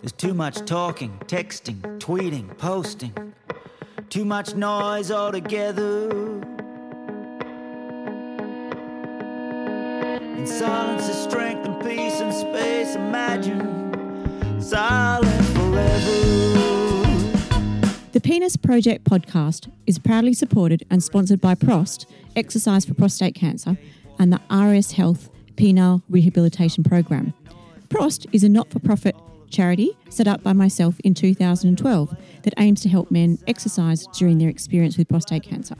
There's too much talking, texting, tweeting, posting. Too much noise altogether. In silence is strength and peace and space. Imagine silent forever. The Penis Project podcast is proudly supported and sponsored by Prost, Exercise for Prostate Cancer, and the RS Health Penile Rehabilitation Program. Prost is a not-for-profit charity set up by myself in 2012 that aims to help men exercise during their experience with prostate cancer.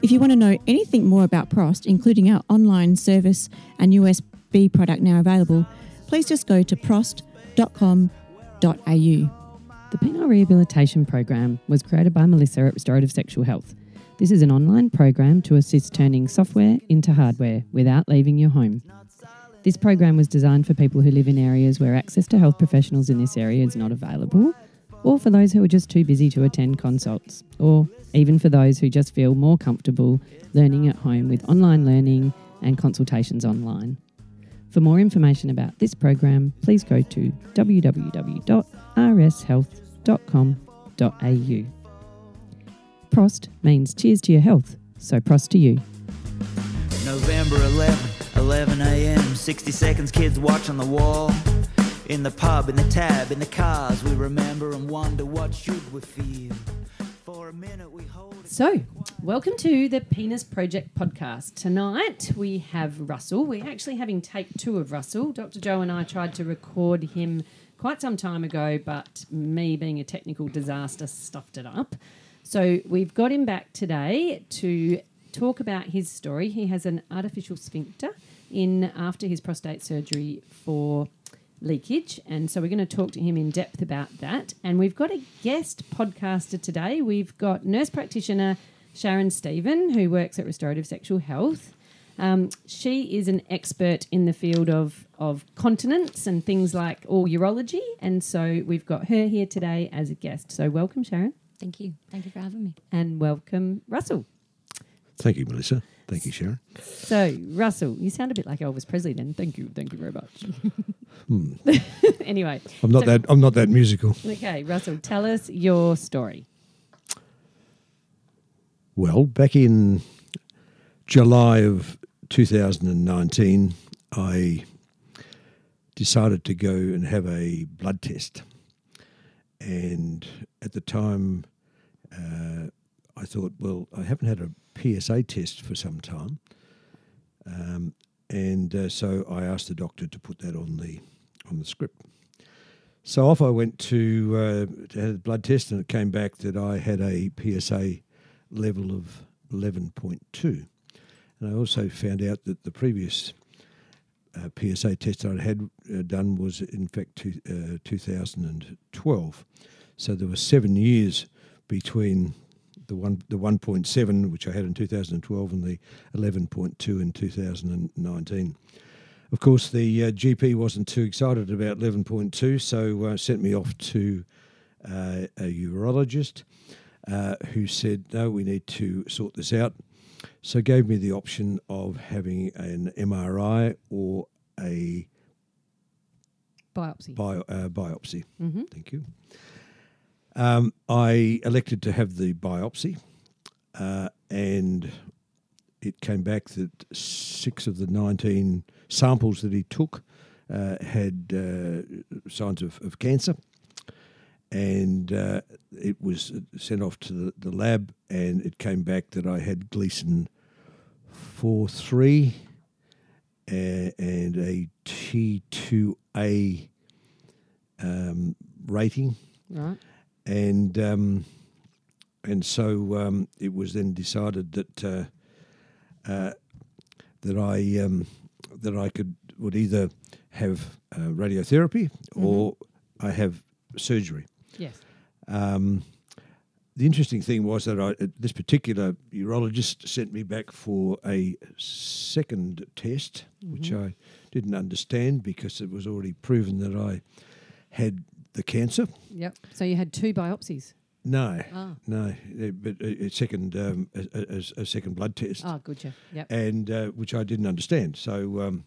If you want to know anything more about Prost, including our online service and USB product now available, please just go to prost.com.au. The Penile Rehabilitation Program was created by Melissa at Restorative Sexual Health. This is an online program to assist turning software into hardware without leaving your home. This program was designed for people who live in areas where access to health professionals in this area is not available, or for those who are just too busy to attend consults, or even for those who just feel more comfortable learning at home with online learning and consultations online. For more information about this program, please go to www.rshealth.com.au. Prost means cheers to your health, so Prost to you. November 11th. 11 a.m., 60 seconds, kids watch on the wall. In the pub, in the tab, in the cars, we remember and wonder what should we feel. For a minute we hold... So, welcome to the Penis Project podcast. Tonight we have Russell. We're actually having take two of Russell. Dr. Joe and I tried to record him quite some time ago, but me being a technical disaster stuffed it up. So we've got him back today to talk about his story. He has an artificial sphincter in after his prostate surgery for leakage, and so we're going to talk to him in depth about that. And we've got a guest podcaster today. We've got nurse practitioner Sharon Stephen, who works at Restorative Sexual Health. She is an expert in the field of continence and things like all urology, and so we've got her here today as a guest. So welcome, Sharon. Thank you. Thank you for having me. And welcome, Russell. Thank you, Melissa. Thank you, Sharon. So, Russell, you sound a bit like Elvis Presley then. Thank you very much. Anyway. I'm not that musical. Okay, Russell, tell us your story. Well, back in July of 2019, I decided to go and have a blood test. And at the time, I thought, well, I haven't had a PSA test for some time, so I asked the doctor to put that on the script. So off I went to have a blood test, and it came back that I had a PSA level of 11.2, and I also found out that the previous PSA test I had done was in fact 2012, so there were 7 years between the 1.7, which I had in 2012, and the 11.2 in 2019. Of course, the GP wasn't too excited about 11.2, so sent me off to a urologist who said, no, we need to sort this out. So gave me the option of having an MRI or a biopsy. Biopsy. Mm-hmm. Thank you. I elected to have the biopsy, and it came back that 6 of the 19 samples that he took had signs of cancer, and it was sent off to the lab, and it came back that I had Gleason 4-3 and a T2A rating. Right. And so it was then decided that that I would either have radiotherapy or I have surgery. Yes. The interesting thing was that this particular urologist sent me back for a second test, which I didn't understand because it was already proven that I had the cancer. Yep. So you had two biopsies? No, but a second blood test. Oh, gotcha. Yep. And which I didn't understand. So,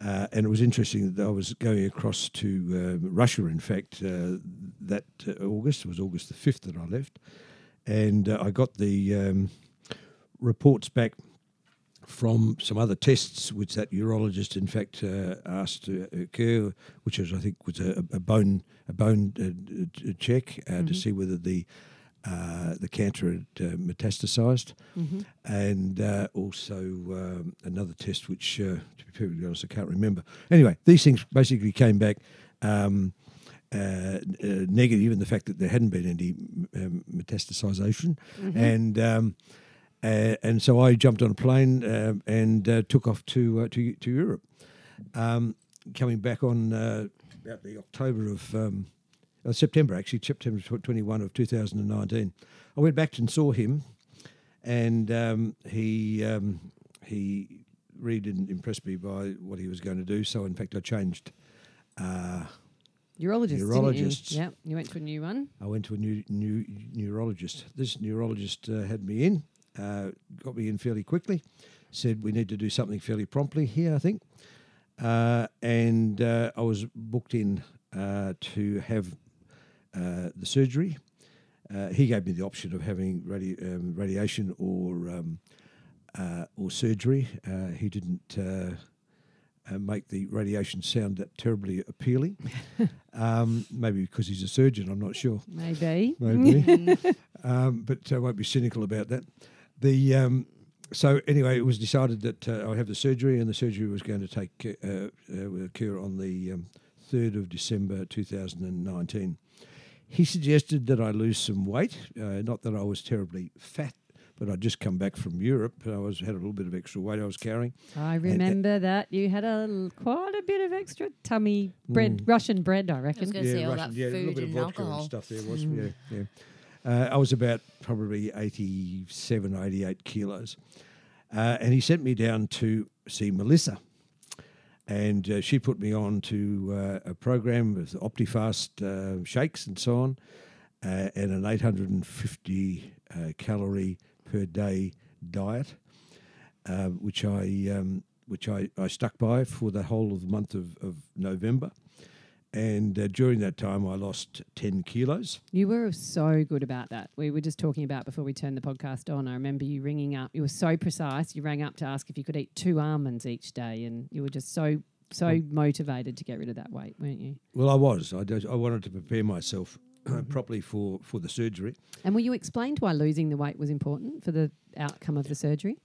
and it was interesting that I was going across to Russia. In fact, that August, it was August the 5th that I left, and I got the reports back from some other tests which that urologist, in fact, asked to occur, which was, I think, was a bone check to see whether the cancer had metastasized, and also another test which, to be perfectly honest, I can't remember. Anyway, these things basically came back negative in the fact that there hadn't been any metastasization, and so I jumped on a plane and took off to Europe. Coming back on about the September 21 of 2019. I went back and saw him, and he really didn't impress me by what he was going to do. So, in fact, I changed urologists. Yeah, you went to a new one. I went to a new neurologist. This neurologist had me in, got me in fairly quickly, said we need to do something fairly promptly here, I think, and I was booked in to have the surgery. He gave me the option of having radiation or surgery. He didn't make the radiation sound that terribly appealing. Maybe because he's a surgeon, I'm not sure. Maybe. But I won't be cynical about that. So anyway, it was decided that I'll have the surgery, and the surgery was going to occur on the 3rd of December 2019. He suggested that I lose some weight, not that I was terribly fat, but I'd just come back from Europe. I had a little bit of extra weight I was carrying. I remember that. You had quite a bit of extra tummy bread, Russian bread, I reckon. I was going to say all Russian, that food, a little bit of vodka alcohol and stuff there was. I was about probably 87 or 88 kilos. And he sent me down to see Melissa. And she put me on to a program with Optifast shakes and so on, and an 850 calorie per day diet, which I stuck by for the whole of the month of November. And during that time, I lost 10 kilos. You were so good about that. We were just talking about before we turned the podcast on. I remember you ringing up. You were so precise. You rang up to ask if you could eat 2 almonds each day, and you were just so motivated to get rid of that weight, weren't you? Well, I was. I wanted to prepare myself properly for the surgery. And were you explained why losing the weight was important for the outcome of the surgery?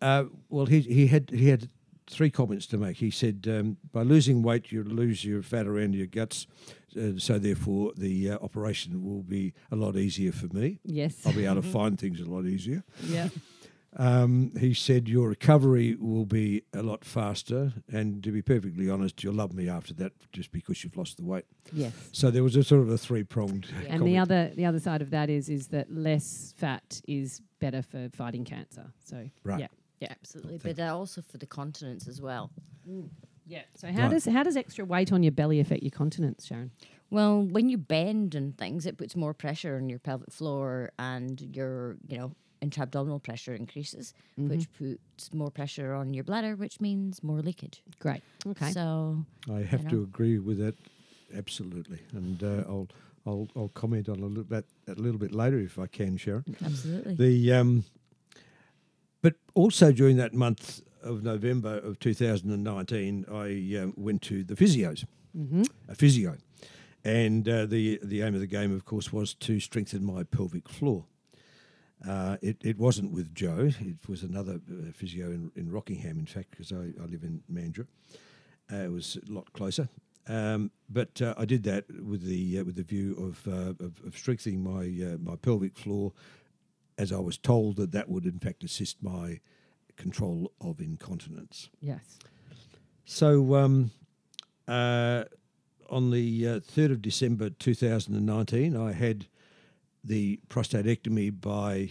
Well, he had 3 comments to make. He said, by losing weight, you lose your fat around your guts, so therefore the operation will be a lot easier for me. Yes. I'll be able to find things a lot easier. Yeah. He said, your recovery will be a lot faster, and to be perfectly honest, you'll love me after that just because you've lost the weight. Yes. So there was a sort of a 3-pronged comment. And the other side of that is that less fat is better for fighting cancer. So, right. Yeah. Yeah, absolutely, but also for the continence as well. Mm. Yeah. So how does extra weight on your belly affect your continence, Sharon? Well, when you bend and things, it puts more pressure on your pelvic floor, and your intra-abdominal pressure increases, which puts more pressure on your bladder, which means more leakage. Great. Okay. So I have to agree with that absolutely, and I'll comment on a little bit later if I can, Sharon. Absolutely. But also during that month of November of 2019, I went to the physios, a physio. And the aim of the game, of course, was to strengthen my pelvic floor. It wasn't with Joe. It was another physio in Rockingham, in fact, because I live in Mandurah. It was a lot closer. But I did that with the view of strengthening my pelvic floor, as I was told that would in fact assist my control of incontinence. Yes. So on the 3rd of December 2019, I had the prostatectomy by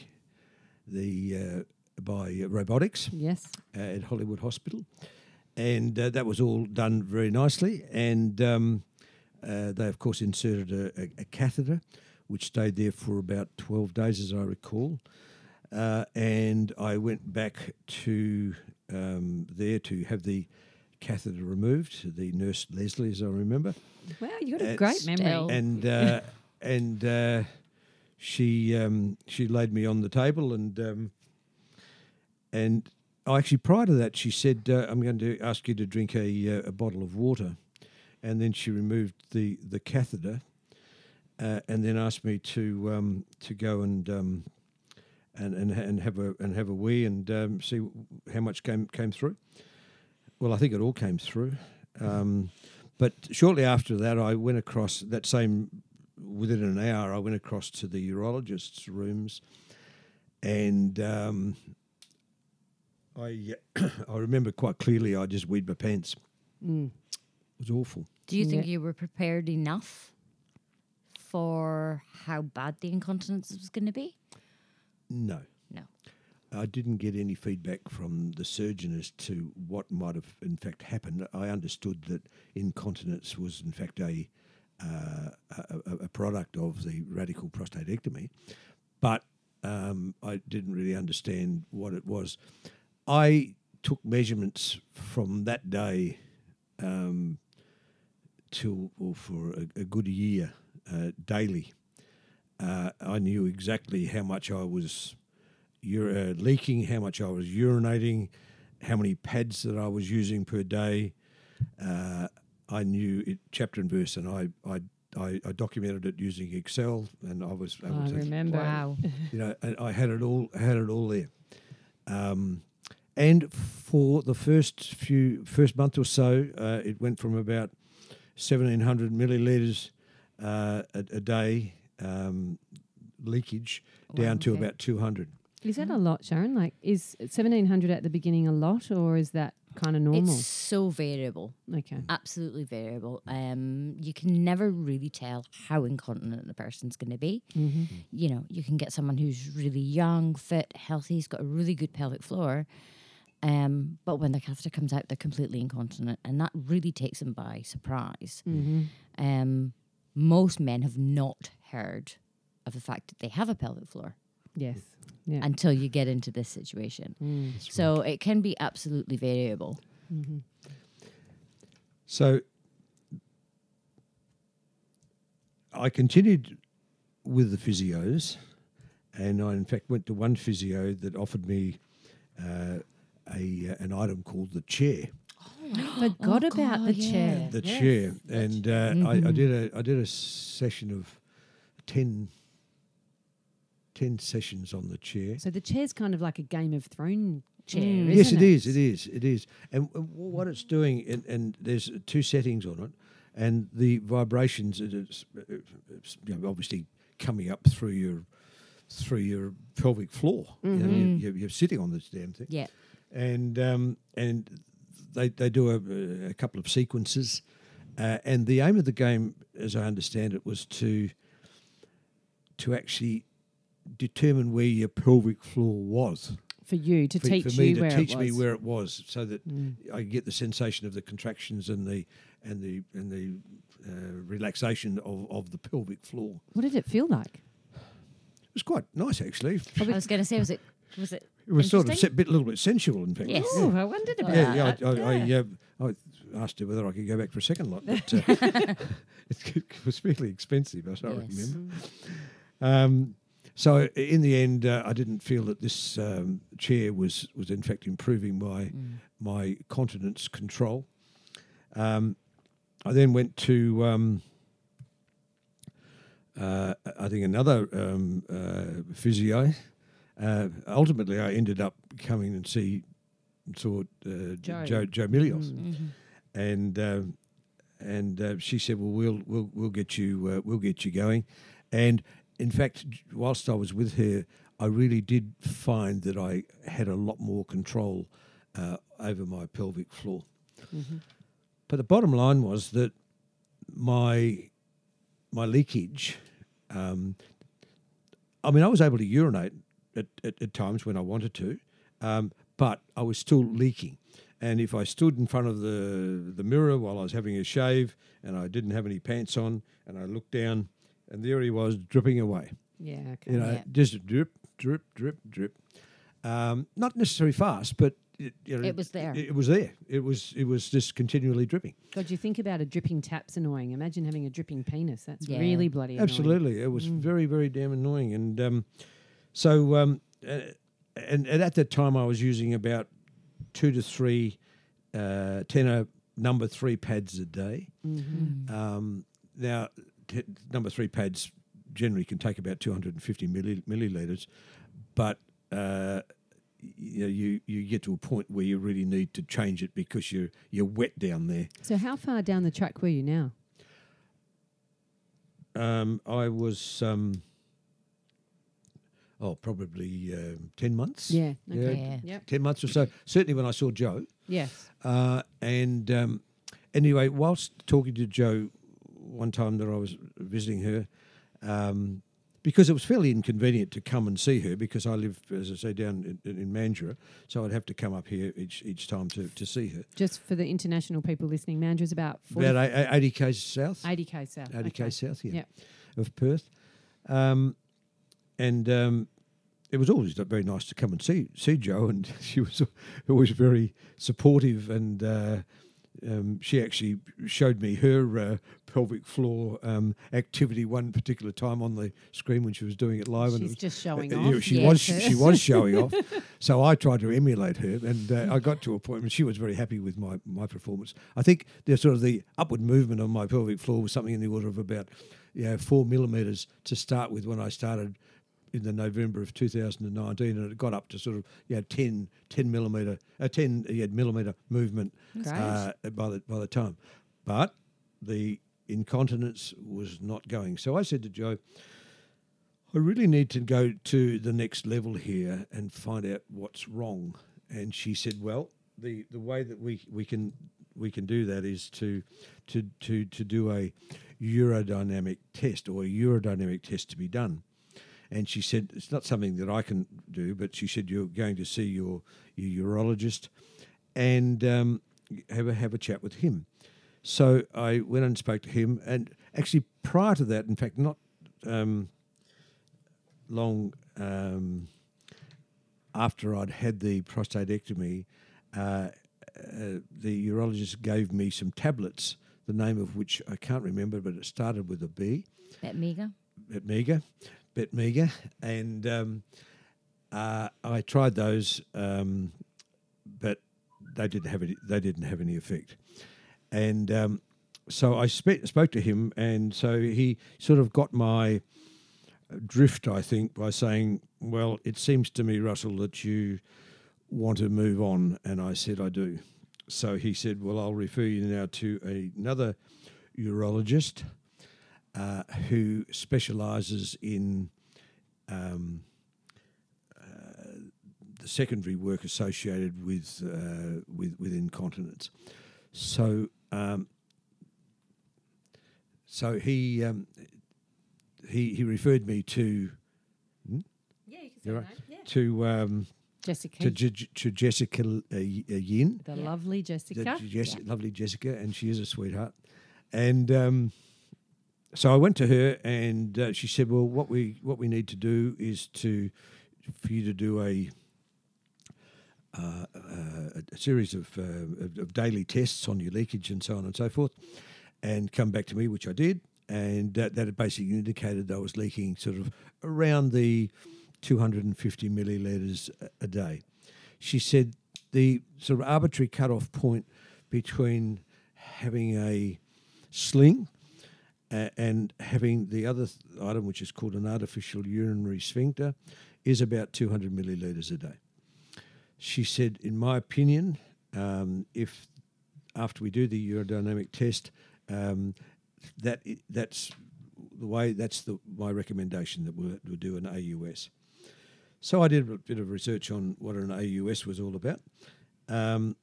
robotics. Yes. At Hollywood Hospital. And that was all done very nicely. And they, of course, inserted a catheter, which stayed there for about 12 days, as I recall. And I went back to there to have the catheter removed, the nurse Leslie, as I remember. Wow, you got a great memory. And she laid me on the table, and I actually, prior to that, she said, "I'm going to ask you to drink a bottle of water," and then she removed the catheter, and then asked me to go and have a wee and see how much came through. Well, I think it all came through. But shortly after that, I went across that same, within an hour, I went across to the urologist's rooms, and I remember quite clearly I just weed my pants. Mm. It was awful. Do you think you were prepared enough for how bad the incontinence was going to be? No. I didn't get any feedback from the surgeon as to what might have in fact happened. I understood that incontinence was in fact a product of the radical prostatectomy, but I didn't really understand what it was. I took measurements from that day for a good year daily. I knew exactly how much I was leaking, how much I was urinating, how many pads that I was using per day. I knew it chapter and verse, and I documented it using Excel, and I was able to remember. Wow, you know, and I had it all there. And for the first month or so, it went from about 1,700 millilitres a day leakage down to about 200. Is that a lot, Sharon? Like, is 1,700 at the beginning a lot, or is that kind of normal? It's so variable. Okay. Absolutely variable. You can never really tell how incontinent a person's going to be. Mm-hmm. You know, you can get someone who's really young, fit, healthy, has got a really good pelvic floor, but when the catheter comes out, they're completely incontinent, and that really takes them by surprise. Mm-hmm. Most men have not heard of the fact that they have a pelvic floor. Yes. Yeah. Until you get into this situation. Mm, so right. It can be absolutely variable. Mm-hmm. So I continued with the physios, and I in fact went to one physio that offered me an item called the chair. I forgot about the chair. The chair. And I did a session of 10 sessions on the chair. So the chair's kind of like a Game of Thrones chair, isn't it? Yes, it is. And what it's doing, and there's two settings on it, and the vibrations, it's obviously coming up through your pelvic floor. Mm-hmm. You know, you're sitting on this damn thing. Yeah. And they do a couple of sequences, and the aim of the game, as I understand it, was to actually determine where your pelvic floor was. For me to teach me where it was, so that I could get the sensation of the contractions and the relaxation of the pelvic floor. What did it feel like? It was quite nice, actually. I was going to say, was it? It was sort of a little bit sensual, in fact. Yes, oh, yeah. I wondered about that. I asked her whether I could go back for a second lot, but it was fairly expensive, as I remember. So in the end, I didn't feel that this chair was in fact improving my continence control. I then went to I think another physio. Ultimately, I ended up coming and saw Joe Milios, mm-hmm. and she said, "Well, we'll get you going," and in fact, whilst I was with her, I really did find that I had a lot more control over my pelvic floor. Mm-hmm. But the bottom line was that my leakage, I mean, I was able to urinate at times when I wanted to, but I was still leaking. And if I stood in front of the mirror while I was having a shave and I didn't have any pants on and I looked down and there he was dripping away. Yeah, okay. You know, yeah. Just drip, drip, drip, drip. Not necessarily fast, but it was there. It was there. It was just continually dripping. God, you think about a dripping tap's annoying. Imagine having a dripping penis. That's really bloody annoying. Absolutely. It was very, very damn annoying. And so at that time I was using about 2 to 3 Tena number 3 pads a day. Mm-hmm. Now, number 3 pads generally can take about 250 millilitres, but you get to a point where you really need to change it because you're wet down there. So how far down the track were you now? I was probably 10 months. Yeah. Okay. Yeah. Yep. 10 months or so. Certainly when I saw Joe. Yes. Anyway, whilst talking to Joe one time that I was visiting her, because it was fairly inconvenient to come and see her because I live, as I say, down in Mandurah, so I'd have to come up here each time to see her. Just for the international people listening, Mandurah's about 40. About 80 k's south. 80 k's south. 80 k's south, yeah, yep. Of Perth. It was always very nice to come and see Jo, and she was always very supportive. And she actually showed me her pelvic floor activity one particular time on the screen when she was doing it live. She's just showing off. She was showing off. So I tried to emulate her, and I got to a point where she was very happy with my performance. I think the upward movement on my pelvic floor was something in the order of about 4 millimetres to start with when I started in the November of 2019, and it got up to sort of 10 millimetre movement by the time. But the incontinence was not going. So I said to Joe, I really need to go to the next level here and find out what's wrong. And she said, well, the way that we can do that is to do a urodynamic test, or a urodynamic test to be done. And she said, it's not something that I can do, but she said, you're going to see your urologist and have a chat with him. So I went and spoke to him. And actually prior to that, in fact, not long after I'd had the prostatectomy, the urologist gave me some tablets, the name of which I can't remember, but it started with a B. Betmega, and I tried those, but they didn't have any effect. And so I spoke to him, and so he sort of got my drift, I think, by saying, well, it seems to me, Russell, that you want to move on, and I said, I do. So he said, well, I'll refer you now to another urologist, who specialises in the secondary work associated with incontinence. So he referred me to Jessica. To Jessica Yin, the lovely Jessica. Lovely Jessica, and she is a sweetheart. And so I went to her, and she said, well, what we need to do is for you to do a series of daily tests on your leakage and so on and so forth, and come back to me, which I did. And that basically indicated that I was leaking sort of around the 250 millilitres a day. She said the sort of arbitrary cut-off point between having a sling and having the other item, which is called an artificial urinary sphincter, is about 200 millilitres a day. She said, in my opinion, if after we do the urodynamic test, that's my recommendation, that we'll do an AUS. So I did a bit of research on what an AUS was all about, and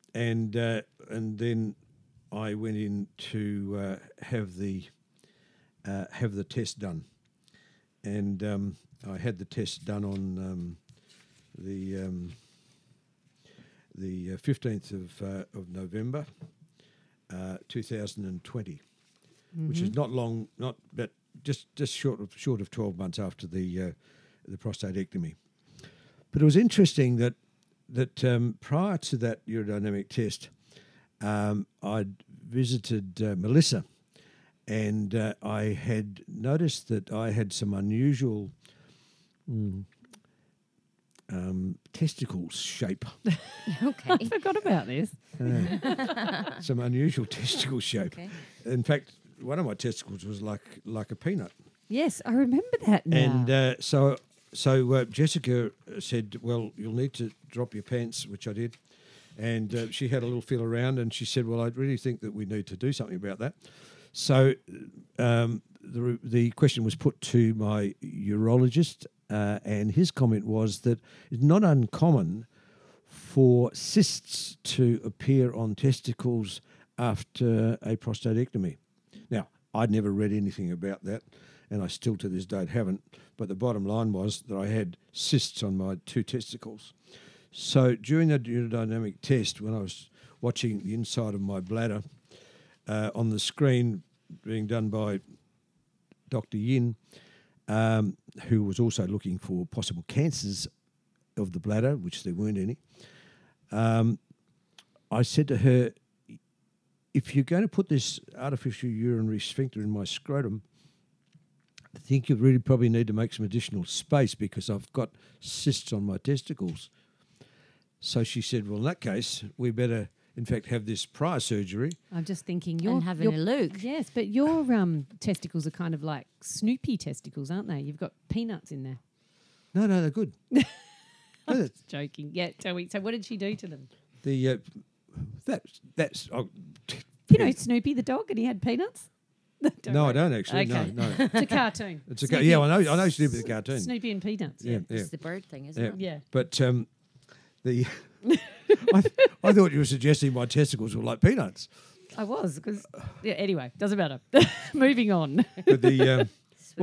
then I went in to have the test done, and I had the test done on the 15th of November, 2020, mm-hmm. which is not long, but just short of 12 months after the prostatectomy. But it was interesting that prior to that urodynamic test, I'd visited Melissa, and I had noticed that I had some unusual testicle shape. Okay. I forgot about this. Some unusual testicle shape. Okay. In fact, one of my testicles was like a peanut. Yes, I remember that now. And so Jessica said, well, you'll need to drop your pants, which I did. And she had a little feel around, and she said, well, I really think that we need to do something about that. So the question was put to my urologist, and his comment was that it's not uncommon for cysts to appear on testicles after a prostatectomy. Now, I'd never read anything about that, and I still to this date haven't, but the bottom line was that I had cysts on my two testicles. So during the urodynamic test, when I was watching the inside of my bladder on the screen being done by Dr. Yin, who was also looking for possible cancers of the bladder, which there weren't any, I said to her, if you're going to put this artificial urinary sphincter in my scrotum, I think you really probably need to make some additional space because I've got cysts on my testicles. So she said, well, in that case, we better, in fact, have this prior surgery. I'm just thinking you're having a look. Yes, but your testicles are kind of like Snoopy testicles, aren't they? You've got peanuts in there. No, they're good. I'm just joking. Yeah, tell me. So what did she do to them? The that's you know Snoopy the dog, and he had peanuts? No, I don't actually. Okay. No. It's a cartoon. It's a yeah, I know Snoopy the cartoon. Snoopy and peanuts. Yeah. It's the bird thing, isn't it? Yeah. But I thought you were suggesting my testicles were like peanuts. I was because anyway, doesn't matter. Moving on. But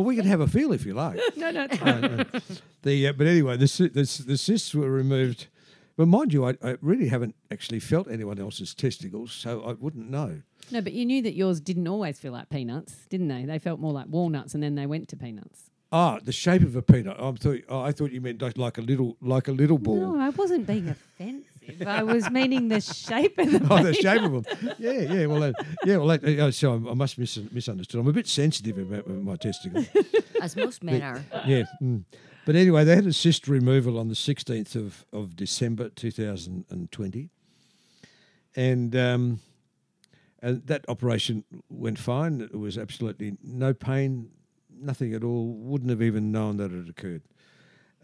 we can have a feel if you like. No, it's fine. But anyway, the cysts were removed. But mind you, I really haven't actually felt anyone else's testicles, so I wouldn't know. No, but you knew that yours didn't always feel like peanuts, didn't they? They felt more like walnuts, and then they went to peanuts. Ah, the shape of a peanut. I thought you meant like a little ball. No, I wasn't being offensive. I was meaning the shape of the peanut. Oh, the shape of them. Yeah. So I must have misunderstood. I'm a bit sensitive about my testicles. As most men are. Yeah. Mm. But anyway, they had a cyst removal on the 16th of December 2020. And that operation went fine. It was absolutely no pain, nothing at all, wouldn't have even known that it occurred.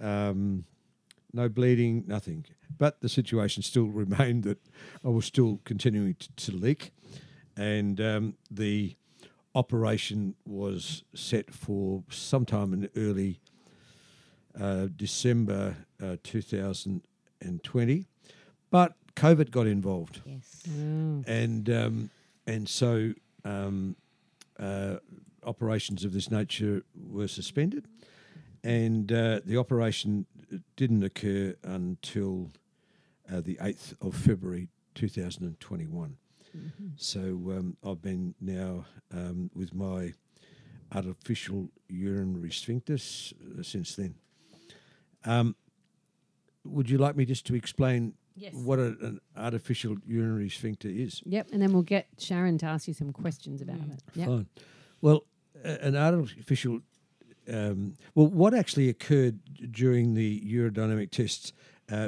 No bleeding, nothing. But the situation still remained that I was still continuing to leak, and the operation was set for sometime in early December 2020. But COVID got involved. Yes. Mm. And so operations of this nature were suspended, and the operation didn't occur until the 8th of February 2021. Mm-hmm. So I've been now with my artificial urinary sphincter since then. Would you like me just to explain what an artificial urinary sphincter is? Yep, and then we'll get Sharon to ask you some questions about it. Yep. Fine. Well, an artificial what actually occurred during the urodynamic tests,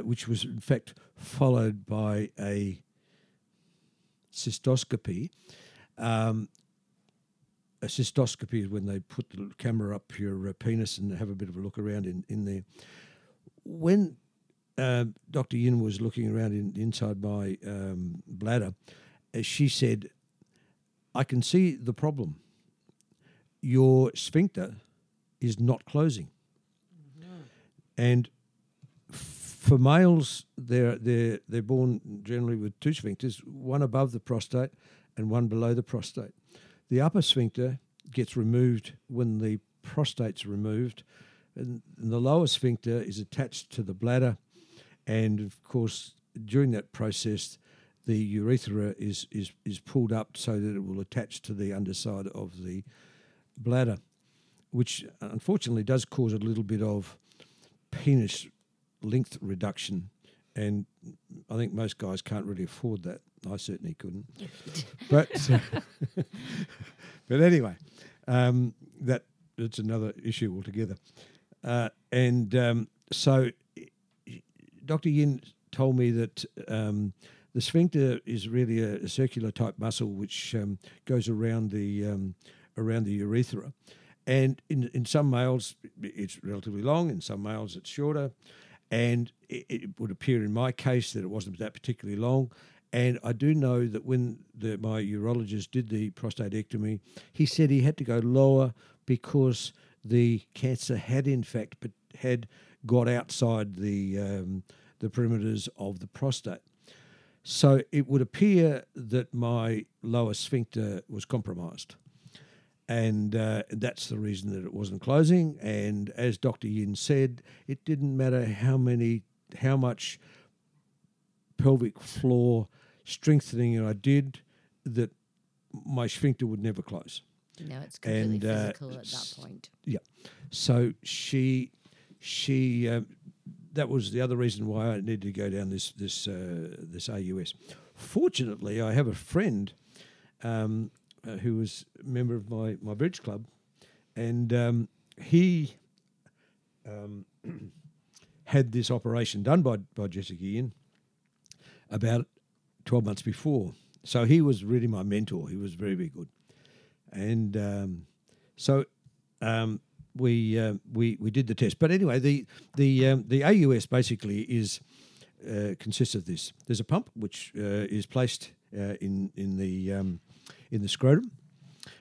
which was in fact followed by a cystoscopy. A cystoscopy is when they put the camera up your penis and have a bit of a look around in there. When Dr. Yin was looking around inside my bladder, she said, I can see the problem. Your sphincter is not closing. Mm-hmm. And for males, they're born generally with two sphincters, one above the prostate and one below the prostate. The upper sphincter gets removed when the prostate's removed, and the lower sphincter is attached to the bladder, and of course during that process the urethra is pulled up so that it will attach to the underside of the bladder, which unfortunately does cause a little bit of penis length reduction, and I think most guys can't really afford that. I certainly couldn't. But anyway, that's another issue altogether. So Dr. Yin told me that the sphincter is really a circular type muscle which goes around the urethra, and in some males it's relatively long, in some males it's shorter, and it would appear in my case that it wasn't that particularly long. And I do know that when my urologist did the prostatectomy, he said he had to go lower because the cancer had in fact got outside the perimeters of the prostate. So it would appear that my lower sphincter was compromised, and that's the reason that it wasn't closing. And as Dr. Yin said, it didn't matter how much pelvic floor strengthening I did, that my sphincter would never close. No, it's completely physical at that point. Yeah. So that was the other reason why I needed to go down this AUS. Fortunately, I have a friend who was a member of my bridge club, and he had this operation done by Jessica Yin about 12 months before. So he was really my mentor. He was very, very good. And we did the test. But anyway, the AUS basically consists of this. There's a pump which is placed in the scrotum,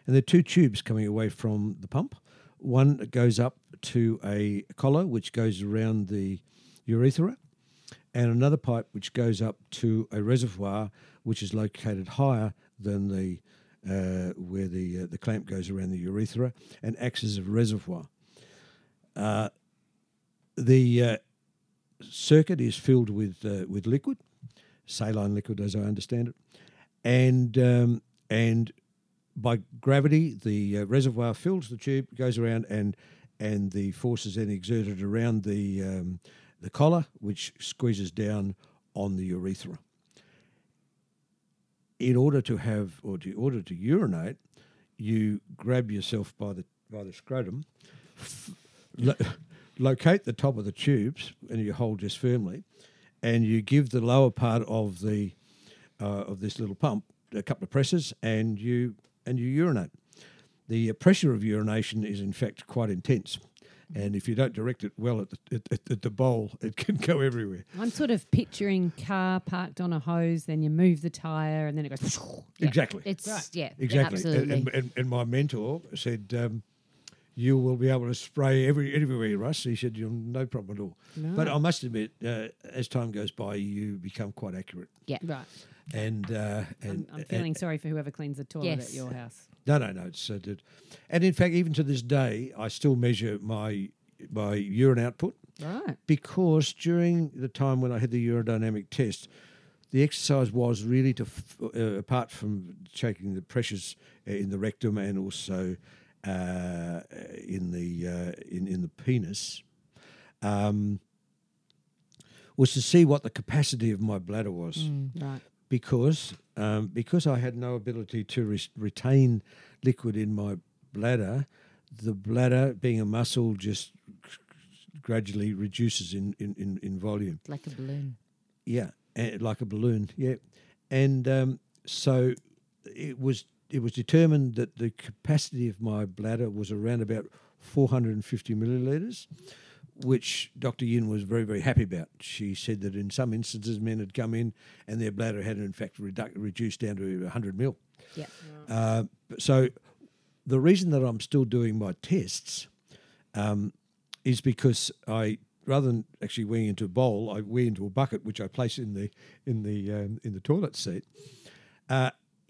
and there are two tubes coming away from the pump. One goes up to a collar which goes around the urethra, and another pipe which goes up to a reservoir which is located higher than where the clamp goes around the urethra and acts as a reservoir. The circuit is filled with liquid, saline liquid as I understand it, and by gravity the reservoir fills the tube, goes around, and the force is then exerted around the collar, which squeezes down on the urethra. In order to urinate, you grab yourself by the scrotum, locate the top of the tubes, and you hold this firmly, and you give the lower part of this little pump a couple of presses, and you urinate. The pressure of urination is in fact quite intense, and if you don't direct it well at the bowl, it can go everywhere. I'm sort of picturing car parked on a hose, then you move the tyre, and then it goes... Exactly. It's right. Yeah, exactly. Absolutely. And my mentor said, you will be able to spray everywhere, Russ. He said, no problem at all. No. But I must admit, as time goes by, you become quite accurate. Yeah. Right. And I'm feeling sorry for whoever cleans the toilet at your house. No. And in fact, even to this day, I still measure my urine output. Right. Because during the time when I had the urodynamic test, the exercise was really to, apart from checking the pressures in the rectum and also in the penis, was to see what the capacity of my bladder was. Right. Because I had no ability to retain liquid in my bladder, the bladder, being a muscle, just gradually reduces in volume. Like a balloon. Yeah, like a balloon, yeah. And so it was determined that the capacity of my bladder was around about 450 millilitres, which Dr. Yin was very, very happy about. She said that in some instances men had come in and their bladder had in fact reduced down to 100 mil. Yeah. So the reason that I'm still doing my tests is because rather than actually weighing into a bowl, I weigh into a bucket, which I place in the toilet seat.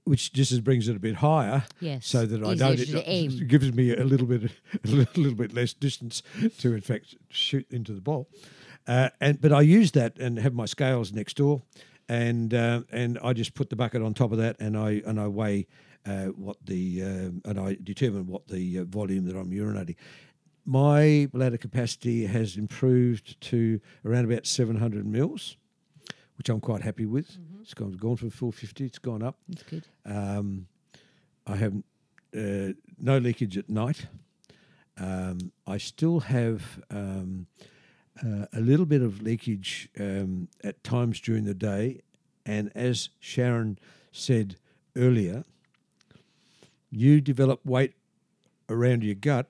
which just brings it a bit higher, yes. So that I don't. It gives me a little bit less distance to, in fact, shoot into the ball. But I use that and have my scales next door, and I just put the bucket on top of that, and I weigh and I determine what the volume that I'm urinating. My bladder capacity has improved to around about 700 mils, which I'm quite happy with. Mm-hmm. It's gone from 450. It's gone up. That's good. I have no leakage at night. I still have a little bit of leakage at times during the day. And as Sharon said earlier, you develop weight around your gut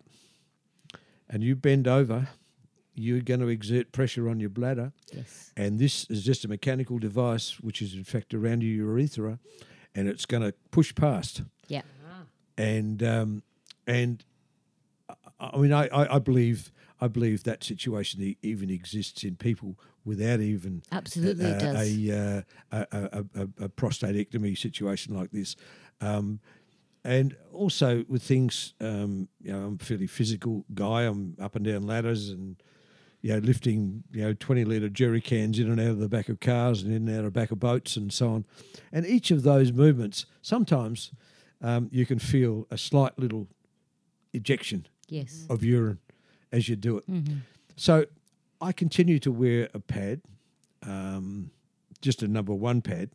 and you bend over, you're going to exert pressure on your bladder. Yes. And this is just a mechanical device, which is in fact around your urethra, and it's going to push past. Yeah. Ah. And I mean, I believe that situation even exists in people without even absolutely it does. A prostatectomy situation like this. And also with things, I'm a fairly physical guy. I'm up and down ladders and, lifting, 20-litre jerry cans in and out of the back of cars and in and out of the back of boats and so on. And each of those movements, sometimes you can feel a slight little ejection yes. of urine as you do it. Mm-hmm. So I continue to wear a pad, just a number one pad,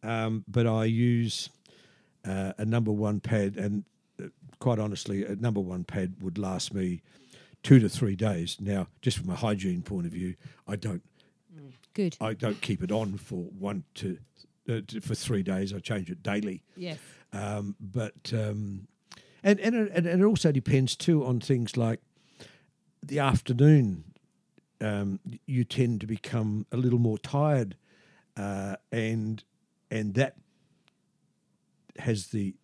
but I use... a number one pad, and quite honestly, a number one pad would last me 2 to 3 days. Now, just from a hygiene point of view, I don't keep it on for for 3 days. I change it daily. Yes. But it also depends too on things like the afternoon. You tend to become a little more tired, and that has the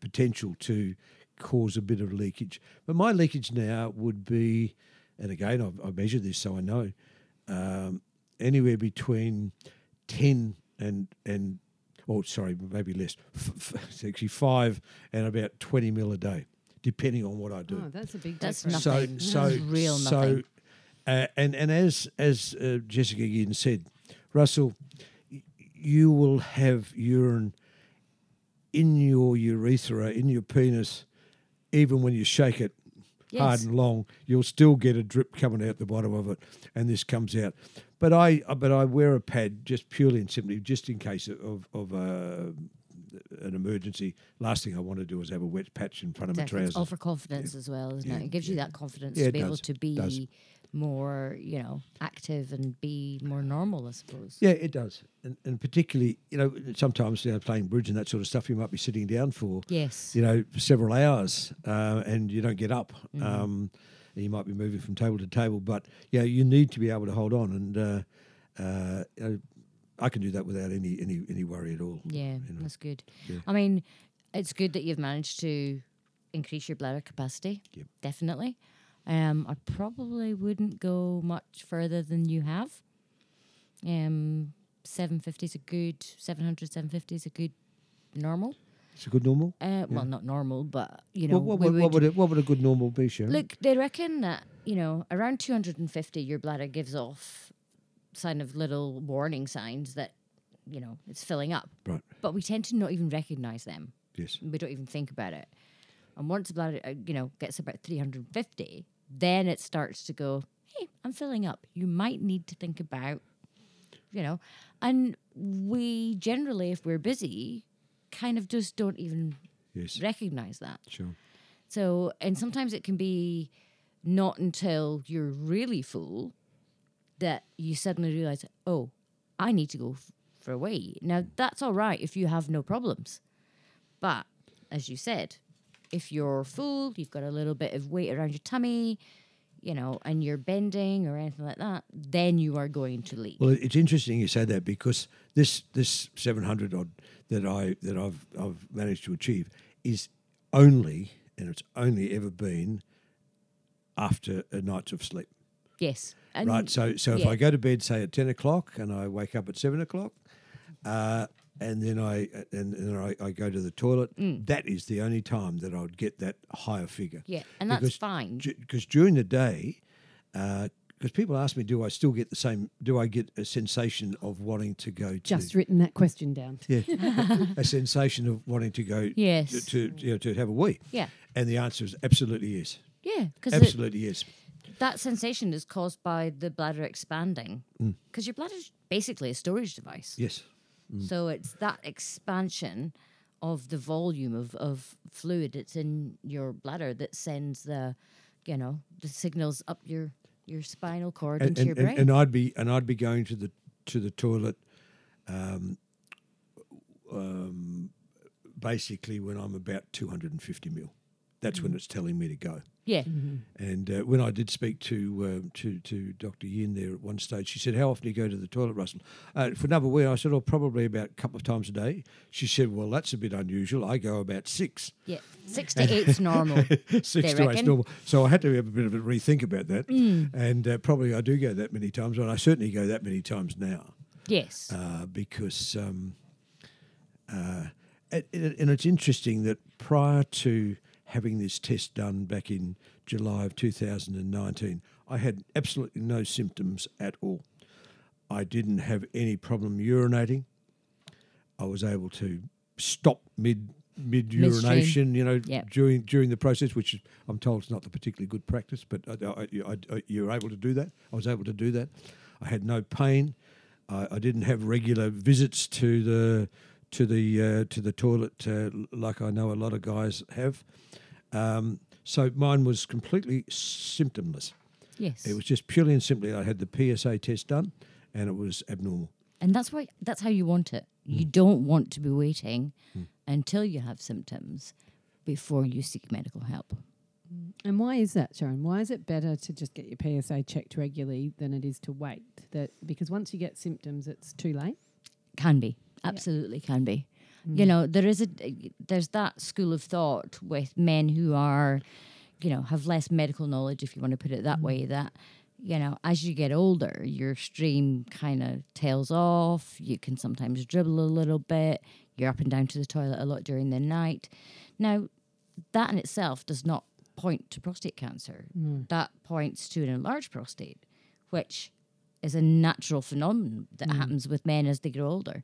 potential to cause a bit of leakage. But my leakage now would be, and again, I measure this so I know, anywhere between 10 actually 5 and about 20 mil a day, depending on what I do. Oh, that's a big difference. That's nothing. That's real nothing. And as Jessica Yin said, Russell, you will have urine in your urethra, in your penis, even when you shake it yes. hard and long, you'll still get a drip coming out the bottom of it, and this comes out. But I wear a pad just purely and simply, just in case of an emergency. Last thing I want to do is have a wet patch in front exactly. of my trousers. It's all for confidence yeah. as well, isn't yeah. it? It gives yeah. you that confidence yeah, to be able to be more, active and be more normal, I suppose. Yeah, it does. And particularly, sometimes, playing bridge and that sort of stuff, you might be sitting down for, yes. Several hours and you don't get up. Mm. And you might be moving from table to table, but, you need to be able to hold on. And I can do that without any worry at all. Yeah, that's good. Yeah. I mean, it's good that you've managed to increase your bladder capacity, yep. definitely. I probably wouldn't go much further than you have. 700, 750 is a good normal. It's a good normal? Well, not normal, but, What would a good normal be, Sharon? Look, they reckon that, around 250, your bladder gives off sign of little warning signs that, it's filling up. Right. But we tend to not even recognise them. Yes. We don't even think about it. And once the bladder, gets about 350, then it starts to go, hey, I'm filling up. You might need to think about, and we generally, if we're busy, kind of just don't even yes. recognise that. Sure. So, and sometimes it can be not until you're really full that you suddenly realise, oh, I need to go for a wee. Now, that's all right if you have no problems. But, as you said... If you're full, you've got a little bit of weight around your tummy, and you're bending or anything like that, then you are going to leak. Well, it's interesting you say that because this 700 odd that I've managed to achieve is only, and it's only ever been after a night of sleep. Yes. And right. So if I go to bed say at 10 o'clock and I wake up at 7 o'clock, and then I go to the toilet. That is the only time that I would get that higher figure. Yeah, and that's fine. Because during the day, because people ask me, do I still get the same? Do I get a sensation of wanting to go to? Just written that question down. Yeah, a sensation of wanting to go. Yes. To have a wee. Yeah. And the answer is absolutely yes. Yeah, absolutely yes. That sensation is caused by the bladder expanding, because your bladder is basically a storage device. Yes. Mm. So it's that expansion of the volume of fluid that's in your bladder that sends the signals up your spinal cord into your brain. And I'd be going to the toilet basically when I'm about 250 mil. That's when it's telling me to go. Yeah. Mm-hmm. And when I did speak to Dr. Yin there at one stage, she said, how often do you go to the toilet, Russell? For another week, I said, probably about a couple of times a day. She said, well, that's a bit unusual. I go about 6. Yeah, 6 to 8's normal. 6 to 8's normal. So I had to have a bit of a rethink about that. And probably I do go that many times, and I certainly go that many times now. Yes. Because and it's interesting that prior to having this test done back in July of 2019, I had absolutely no symptoms at all. I didn't have any problem urinating. I was able to stop mid urination, during the process, which I'm told is not the particularly good practice, but you're able to do that. I was able to do that. I had no pain. I didn't have regular visits to the toilet like I know a lot of guys have. So mine was completely symptomless. Yes. It was just purely and simply I had the PSA test done and it was abnormal. And that's how you want it. You don't want to be waiting until you have symptoms before you seek medical help. And why is that, Sharon? Why is it better to just get your PSA checked regularly than it is to wait? Because once you get symptoms, it's too late? Can be. Absolutely can be. You know, there's that school of thought with men who are, have less medical knowledge, if you want to put it that way, that, as you get older, your stream kind of tails off. You can sometimes dribble a little bit. You're up and down to the toilet a lot during the night. Now, that in itself does not point to prostate cancer. That points to an enlarged prostate, which is a natural phenomenon that happens with men as they grow older.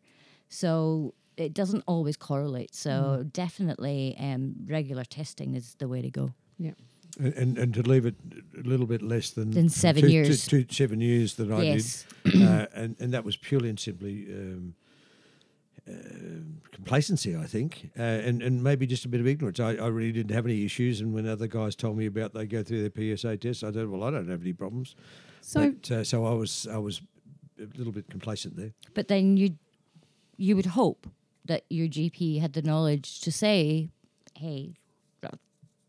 So it doesn't always correlate. So definitely regular testing is the way to go. Yeah. And to leave it a little bit less than 7 years. 7 years that I did. And that was purely and simply complacency, I think, and maybe just a bit of ignorance. I really didn't have any issues. And when other guys told me about they go through their PSA tests, I said, well, I don't have any problems. So I was a little bit complacent there. But then you would hope that your GP had the knowledge to say, hey,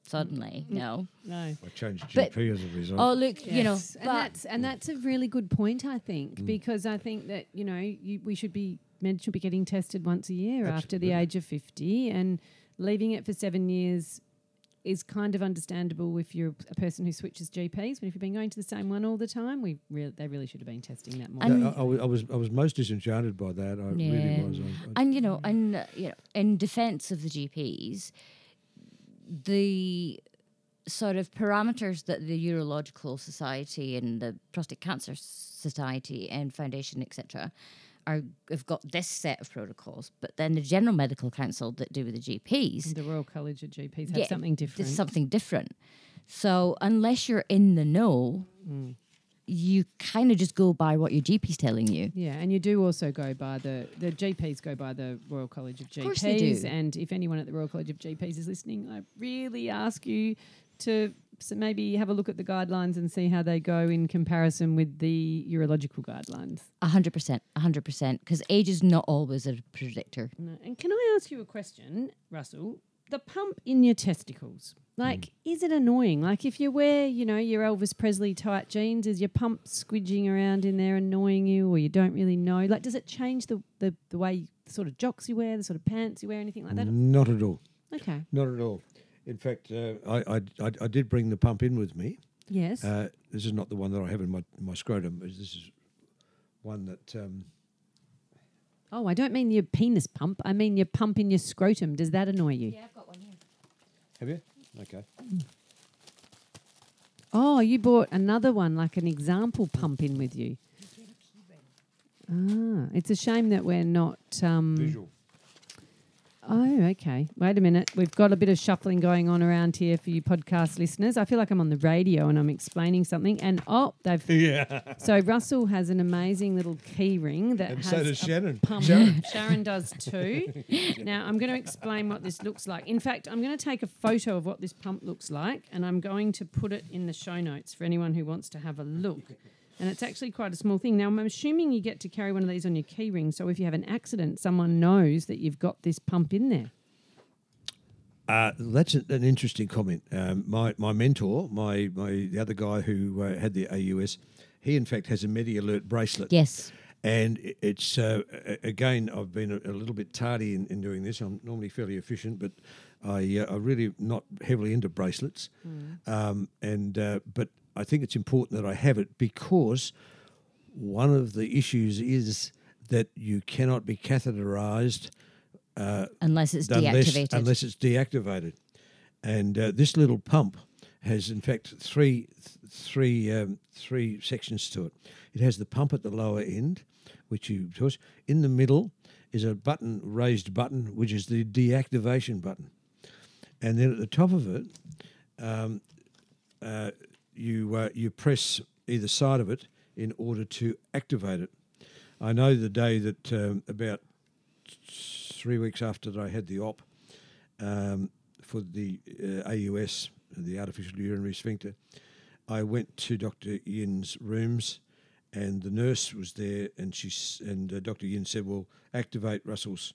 suddenly, no. I changed GP as a result. Oh, look, yes. That's a really good point, I think, because I think that, men should be getting tested once a year after the age of 50, and leaving it for 7 years is kind of understandable if you're a person who switches GPs, but if you've been going to the same one all the time, they really should have been testing that more. I was most disenchanted by that. I really was. In defence of the GPs, the sort of parameters that the Urological Society and the Prostate Cancer Society and Foundation, etc., have got this set of protocols, but then the General Medical Council that do with the GPs, and the Royal College of GPs, have something different. There's something different. So unless you're in the know, you kind of just go by what your GP's telling you. Yeah, and you do also go by the GPs go by the Royal College of GPs. Of course they do. And if anyone at the Royal College of GPs is listening, I really ask you to maybe have a look at the guidelines and see how they go in comparison with the urological guidelines. 100%, because age is not always a predictor. No. And can I ask you a question, Russell? The pump in your testicles, is it annoying? Like if you wear, your Elvis Presley tight jeans, is your pump squidging around in there annoying you, or you don't really know? Like does it change the way, the sort of jocks you wear, the sort of pants you wear, anything like that? Not at all. Okay. Not at all. In fact, I did bring the pump in with me. Yes. This is not the one that I have in my scrotum. This is one that Oh, I don't mean your penis pump. I mean your pump in your scrotum. Does that annoy you? Yeah, I've got one here. Have you? Okay. Oh, you bought another one, like an example pump in with you. Ah, it's a shame that we're not... visual. Oh, okay. Wait a minute. We've got a bit of shuffling going on around here for you podcast listeners. I feel like I'm on the radio and I'm explaining something. And, oh, they've... Yeah. So Russell has an amazing little key ring that and has so does Sharon. Pump. Sharon does too. Now, I'm going to explain what this looks like. In fact, I'm going to take a photo of what this pump looks like and I'm going to put it in the show notes for anyone who wants to have a look. And it's actually quite a small thing. Now, I'm assuming you get to carry one of these on your key ring, so if you have an accident, someone knows that you've got this pump in there. That's an interesting comment. My mentor, the other guy who had the AUS, he in fact has a MediAlert bracelet. Yes. And it's, again, I've been a little bit tardy in doing this. I'm normally fairly efficient, but I'm really not heavily into bracelets. Mm. But I think it's important that I have it because one of the issues is that you cannot be catheterised unless it's deactivated. Unless it's deactivated. And this little pump has, in fact, three sections to it. It has the pump at the lower end, which you push. In the middle is a button, raised button, which is the deactivation button. And then at the top of it... You press either side of it in order to activate it. I know the day that about 3 weeks after that I had the op for the AUS, the artificial urinary sphincter, I went to Dr. Yin's rooms and the nurse was there and Dr. Yin said, well, activate Russell's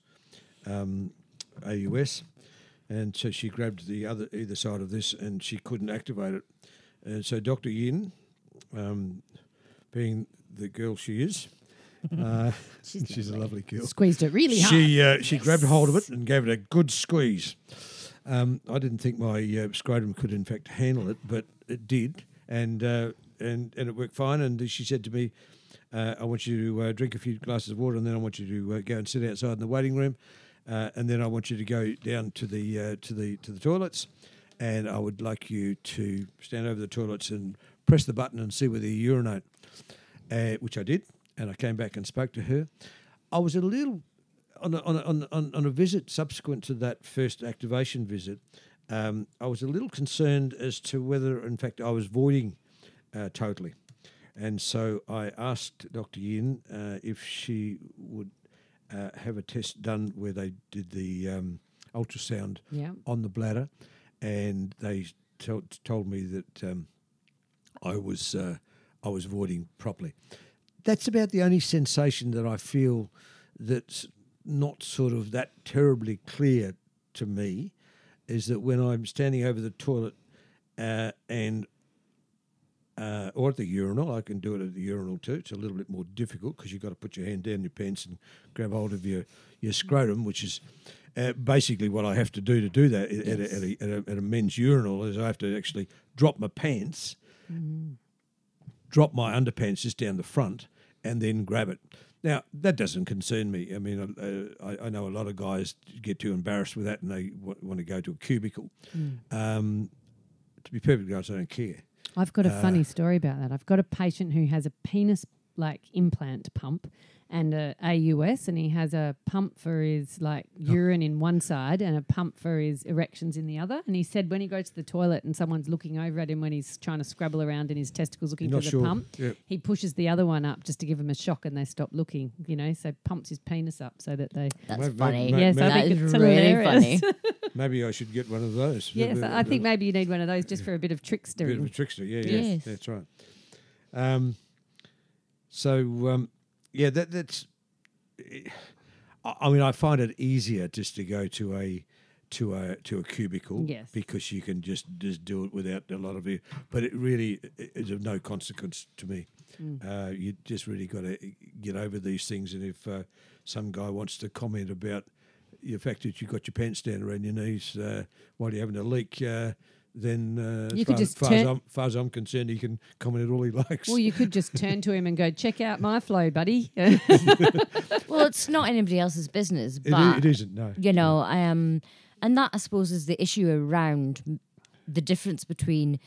AUS. And so she grabbed the either side of this and she couldn't activate it. And so Dr. Yin, being the girl she is, she's a lovely girl. Squeezed it really hard. She grabbed hold of it and gave it a good squeeze. I didn't think my scrotum could, in fact, handle it, but it did, and it worked fine. And she said to me, "I want you to drink a few glasses of water, and then I want you to go and sit outside in the waiting room, and then I want you to go down to the to the toilets." And I would like you to stand over the toilets and press the button and see whether you urinate, which I did. And I came back and spoke to her. I was a little on a visit subsequent to that first activation visit. I was a little concerned as to whether, in fact, I was voiding totally. And so I asked Dr. Yin if she would have a test done where they did the ultrasound on the bladder. And they told me that I was voiding properly. That's about the only sensation that I feel that's not sort of that terribly clear to me, is that when I'm standing over the toilet or at the urinal, I can do it at the urinal too. It's a little bit more difficult because you've got to put your hand down your pants and grab hold of your scrotum, which is basically what I have to do that at a men's urinal is I have to actually drop my pants, drop my underpants just down the front and then grab it. Now, that doesn't concern me. I mean, I know a lot of guys get too embarrassed with that and they want to go to a cubicle. To be perfectly honest, I don't care. I've got a funny story about that. I've got a patient who has a penis-like implant pump and a AUS, and he has a pump for his urine in one side and a pump for his erections in the other. And he said when he goes to the toilet and someone's looking over at him when he's trying to scrabble around in his testicles looking for the pump, he pushes the other one up just to give him a shock and they stop looking, so pumps his penis up so that they... That's funny. Yes, I think it's really hilarious. Funny. Maybe I should get one of those. Yes, I think maybe you need one of those just for a bit of trickster. A bit of a trickster, yes. That's right. Yeah, that's. I mean, I find it easier just to go to a cubicle, because you can just do it without a lot of it. But it really is of no consequence to me. You just really got to get over these things. And if some guy wants to comment about the fact that you got your pants down around your knees while you're having a leak, then as far as I'm concerned, he can comment at all he likes. Well, you could just turn to him and go, check out my flow, buddy. Well, it's not anybody else's business. But it isn't, no. You know, and that, I suppose, is the issue around the difference between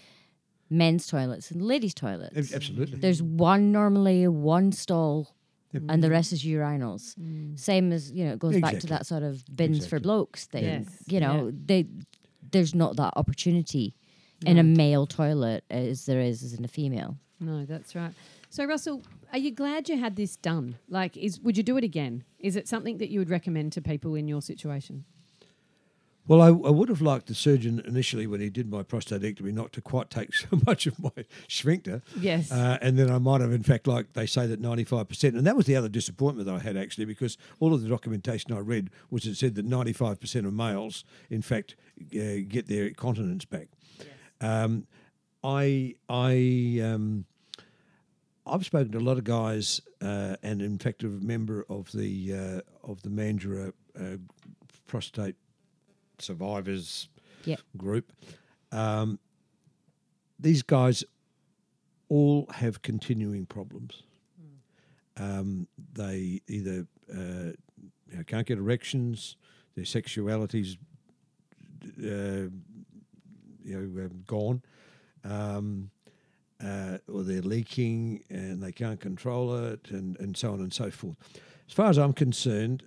men's toilets and ladies' toilets. Absolutely. There's one normally, one stall, yep, and the rest is urinals. Mm. Same as, you know, it goes back to that sort of bins for blokes thing. Yes. You know, there's not that opportunity in a male toilet as there is as in a female. No, that's right. So, Russell, are you glad you had this done? Like, would you do it again? Is it something that you would recommend to people in your situation? Well, I would have liked the surgeon initially when he did my prostatectomy not to quite take so much of my sphincter. Yes. And then I might have, in fact, like they say that 95%. And that was the other disappointment that I had, actually, because all of the documentation I read was it said that 95% of males, in fact, get their continence back. Yes. I've spoken to a lot of guys and, in fact, a member of the Mandurah prostate survivors group. These guys all have continuing problems. They either can't get erections, their sexuality's gone, or they're leaking and they can't control it, and so on and so forth. As far as I'm concerned,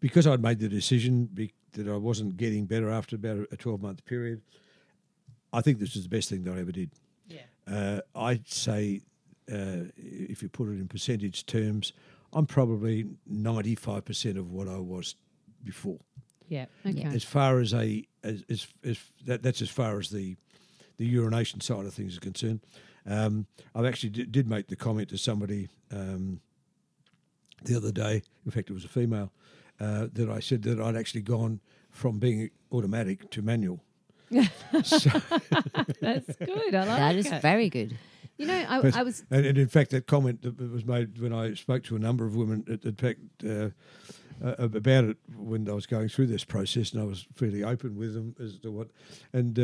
because I'd made the decision that I wasn't getting better after about a 12-month period, I think this is the best thing that I ever did. Yeah. I'd say, if you put it in percentage terms, I'm probably 95% of what I was before. Yeah. Okay. As far as that's as far as the urination side of things is concerned. I've actually did make the comment to somebody the other day. In fact, it was a female. That I said that I'd actually gone from being automatic to manual. That's good. I like that. Is very good. You know, I was... And in fact, that comment that was made when I spoke to a number of women, in fact, about it when I was going through this process, and I was fairly open with them as to what... And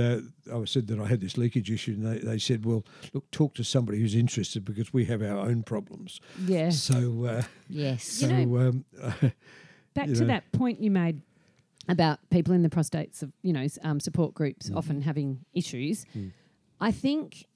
I said that I had this leakage issue, and they said, well, look, talk to somebody who's interested because we have our own problems. Yeah. So... yes. So... You know, back to that point you made about people in the prostate, support groups often having issues. Mm. I think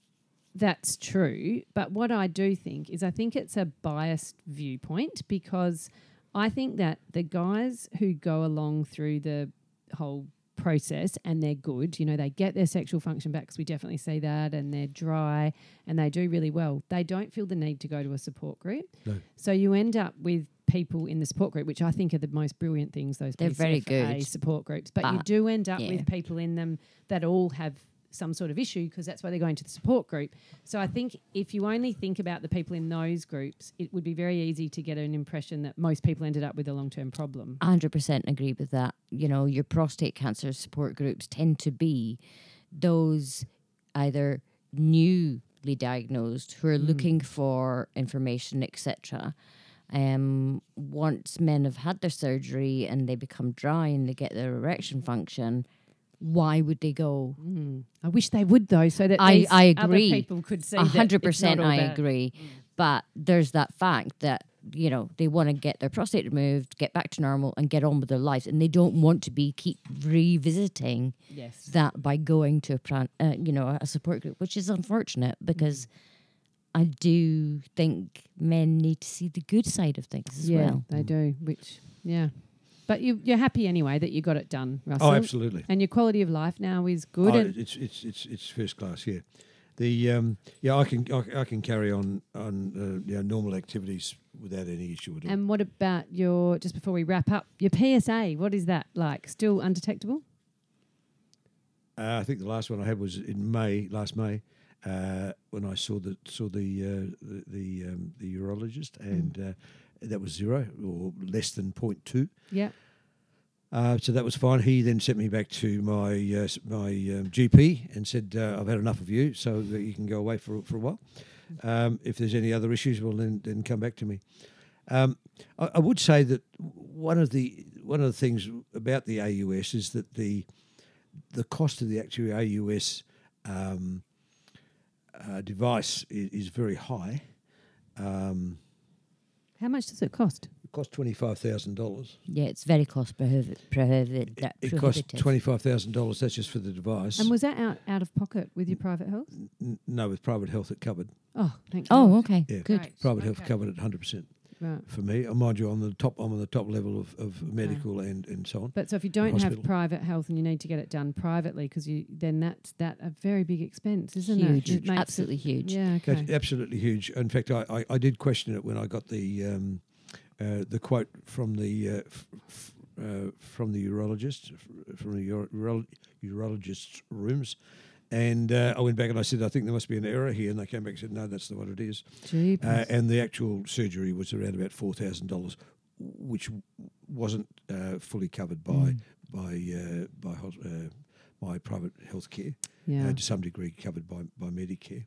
that's true, but what I do think is I think it's a biased viewpoint, because I think that the guys who go along through the whole process and they're good, you know, they get their sexual function back, because we definitely see that, and they're dry and they do really well. They don't feel the need to go to a support group. No. So you end up with people in the support group, which I think are the most brilliant things, those PSA very good support groups, but you do end up with people in them that all have some sort of issue, because that's why they're going to the support group. So I think if you only think about the people in those groups, it would be very easy to get an impression that most people ended up with a long-term problem. 100% agree with that. You know, your prostate cancer support groups tend to be those either newly diagnosed who are looking for information, etc. Once men have had their surgery and they become dry and they get their erection function, why would they go? Mm. I wish they would, though, so that I agree. Other people could see 100%. I agree. Mm. But there's that fact that, you know, they want to get their prostate removed, get back to normal and get on with their lives, and they don't want to keep revisiting that by going to a support group, which is unfortunate, because I do think men need to see the good side of things as well. Yeah, they do, which, But you're happy anyway that you got it done, Russell. Oh, absolutely. And your quality of life now is good. Oh, it's first class, yeah. The I can carry on normal activities without any issue at all. And what about your, just before we wrap up, your PSA, what is that like? Still undetectable? I think the last one I had was in May. When I saw the urologist, and that was 0 or less than 0.2. Yeah. So that was fine. He then sent me back to my my GP and said, I've had enough of you, so that you can go away for a while. If there's any other issues, well then come back to me. I would say that one of the things about the AUS is that the the cost of the actual AUS device is very high. How much does it cost? It costs $25,000. Yeah, it's very cost prohibitive. It costs $25,000. That's just for the device. And was that out of pocket with your private health? No, with private health it covered. Oh, thank you. Oh, okay, yeah, good. Right. Private health covered at 100%. Right. For me, mind you, I'm on the top level of medical and so on. But so if you don't have private health and you need to get it done privately, because then that's a very big expense, isn't it? Huge, absolutely huge. Yeah, okay. That's absolutely huge. In fact, I did question it when I got the quote from the urologist from the urologist's rooms. And I went back and I said, I think there must be an error here. And they came back and said, no, that's not what it is. And the actual surgery was around about $4,000, which wasn't fully covered by my private health care, to some degree covered by Medicare.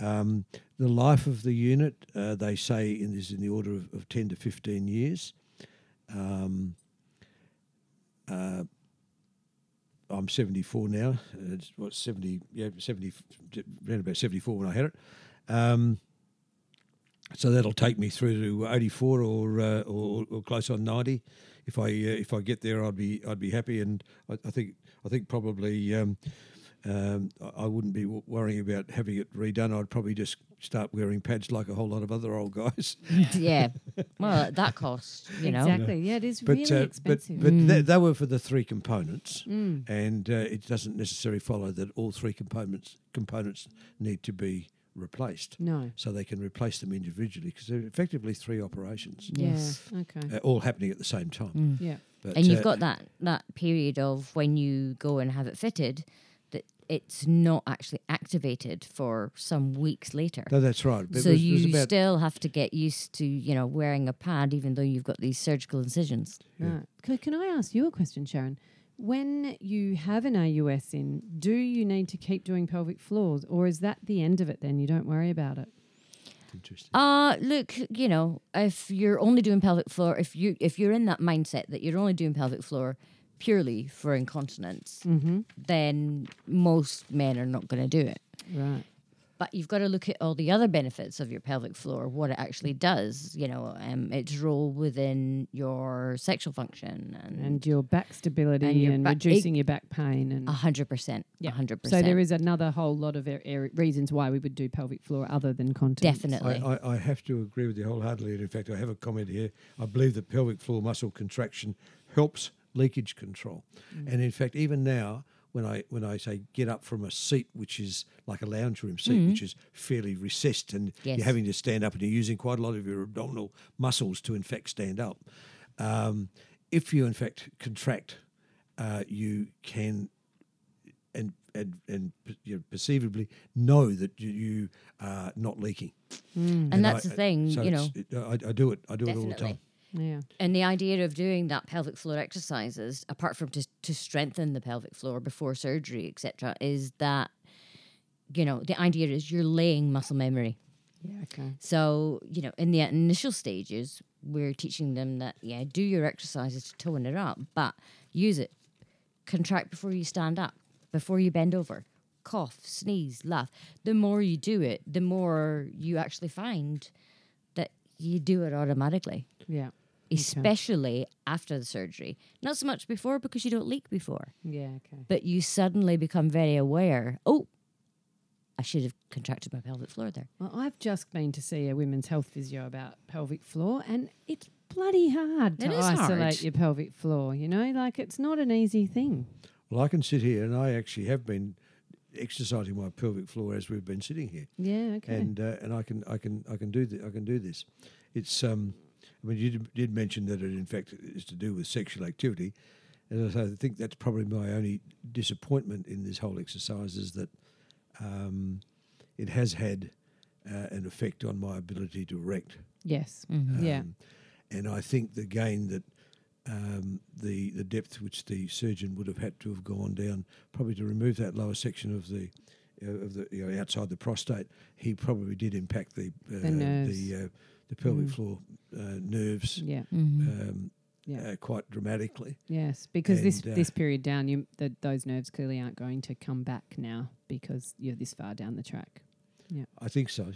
Mm. The life of the unit, they say, is in the order of 10 to 15 years. I'm 74 now. It's 70, around about 74 when I had it. So that'll take me through to 84 or close on 90. If I get there, I'd be happy, and I think probably I wouldn't be worrying about having it redone. I'd probably just start wearing pads like a whole lot of other old guys. Yeah, well, at that cost, you know. Exactly, yeah, it is really expensive. But they were for the three components, and it doesn't necessarily follow that all three components need to be replaced. No. So they can replace them individually, because they're effectively three operations. Yes, okay. All happening at the same time. Mm. Yeah. But, and you've got that period of when you go and have it fitted, it's not actually activated for some weeks later. No, that's right. But so you still have to get used to, wearing a pad even though you've got these surgical incisions. Yeah. Right. Can I ask you a question, Sharon? When you have an AUS in, do you need to keep doing pelvic floors, or is that the end of it then? You don't worry about it? Interesting. Look, if you're only doing pelvic floor, if you're in that mindset that you're only doing pelvic floor purely for incontinence, then most men are not going to do it. Right. But you've got to look at all the other benefits of your pelvic floor, what it actually does, its role within your sexual function. And your back stability and reducing your back pain. And 100%. Yeah. 100%. So there is another whole lot of reasons why we would do pelvic floor other than continence. Definitely. I have to agree with you wholeheartedly. In fact, I have a comment here. I believe that pelvic floor muscle contraction helps leakage control, and in fact, even now, when I say get up from a seat, which is like a lounge room seat, which is fairly recessed, and you're having to stand up, and you're using quite a lot of your abdominal muscles to in fact stand up. If you in fact contract, you can, and perceivably know that you are not leaking, and that's the thing. So I do it. I do it all the time. Yeah. And the idea of doing that pelvic floor exercises, apart from to strengthen the pelvic floor before surgery, etc., is that, the idea is you're laying muscle memory. Yeah, okay. So, in the initial stages, we're teaching them that, do your exercises to tone it up, but use it. Contract before you stand up, before you bend over. Cough, sneeze, laugh. The more you do it, the more you actually find that you do it automatically. Yeah. Especially after the surgery. Not so much before, because you don't leak before. Yeah, okay. But you suddenly become very aware, I should have contracted my pelvic floor there. Well, I've just been to see a women's health physio about pelvic floor, and it's bloody hard to isolate your pelvic floor, it's not an easy thing. Well, I can sit here, and I actually have been exercising my pelvic floor as we've been sitting here. Yeah, okay. And I can do this. It's you did mention that it in fact is to do with sexual activity, and I think that's probably my only disappointment in this whole exercise is that it has had an effect on my ability to erect. Yes. Mm-hmm. And I think the gain that the depth which the surgeon would have had to have gone down probably to remove that lower section of the outside the prostate, he probably did impact the pelvic floor nerves quite dramatically. Yes, because this period down, those nerves clearly aren't going to come back now because you're this far down the track. Yeah, I think so.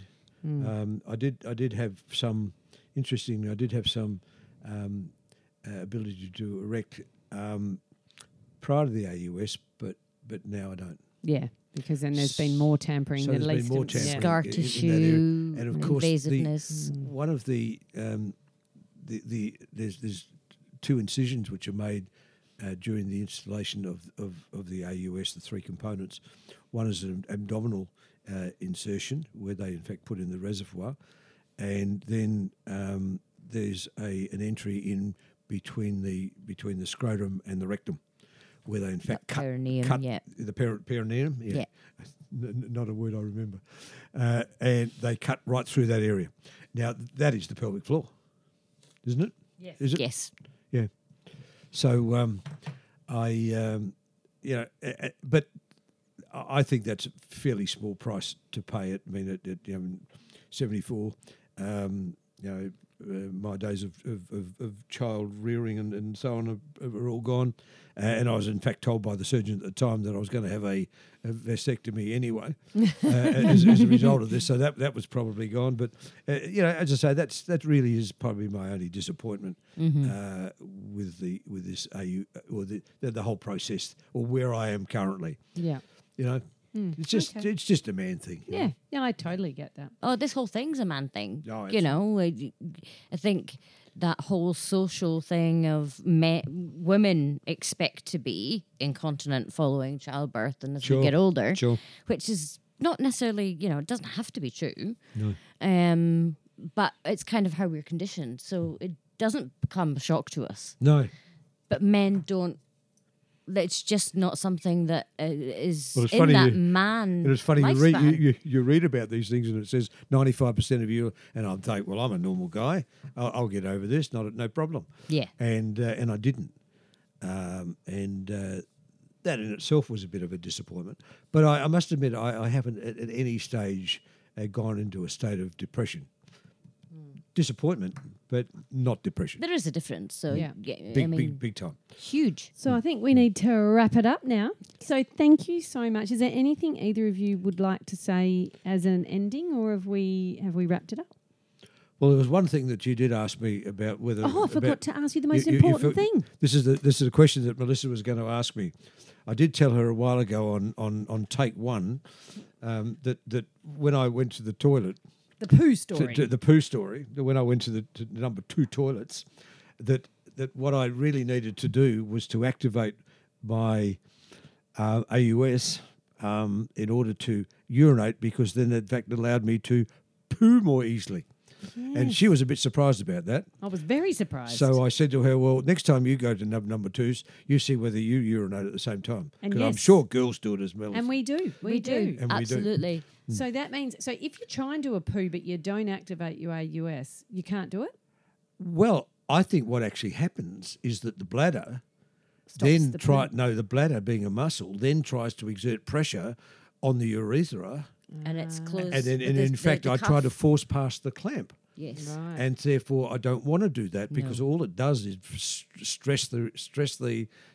Mm. I did have some ability to erect prior to the AUS, but now I don't. Yeah, because then there's been more tampering, at least scar tissue, and of course invasiveness. One of the there's two incisions which are made during the installation of the AUS, the three components. One is an abdominal insertion where they in fact put in the reservoir, and then there's an entry in between the scrotum and the rectum, where they in fact cut the perineum. Yeah, yeah. Not a word I remember. And they cut right through that area. Now that is the pelvic floor, isn't it? Yes. Is it? Yes. Yeah. So but I think that's a fairly small price to pay it. I mean, at 74, my days of child rearing and so on are all gone. And I was in fact told by the surgeon at the time that I was going to have a vasectomy anyway as a result of this. So that was probably gone. But, as I say, that really is probably my only disappointment with this AU or the whole process or where I am currently. Yeah. You know. Mm, It's just a man thing. Yeah, I totally get that. Oh, this whole thing's a man thing. No, I think that whole social thing of women expect to be incontinent following childbirth and as we get older, which is not necessarily, it doesn't have to be true. No. But it's kind of how we're conditioned, so it doesn't become a shock to us. No. But men don't. It's just not something that is in that man. It was funny you read about these things and it says 95% of you, and I'll think, well, I'm a normal guy. I'll get over this, no problem. Yeah, and I didn't, and that in itself was a bit of a disappointment. But I must admit, I haven't at any stage gone into a state of depression. Disappointment, but not depression. There is a difference. So, big time. Huge. So I think we need to wrap it up now. So thank you so much. Is there anything either of you would like to say as an ending, or have we wrapped it up? Well, there was one thing that you did ask me about whether... Oh, I forgot to ask you the most important thing. This is a question that Melissa was going to ask me. I did tell her a while ago on take one that when I went to the toilet... The poo story. The poo story. When I went to the number 2 toilets, that what I really needed to do was to activate my AUS in order to urinate, because then in fact allowed me to poo more easily. Yes. And she was a bit surprised about that. I was very surprised. So I said to her, well, next time you go to number 2s, you see whether you urinate at the same time. Because I'm sure girls do it as well. And we do. We do. And absolutely. We do. So that means, if you try and do a poo but you don't activate your AUS, you can't do it? Well, I think what actually happens is that the bladder the bladder being a muscle then tries to exert pressure on the urethra. And it's closed. And in fact, I try to force past the clamp. Yes. Right. And therefore, I don't want to do that because all it does is stress the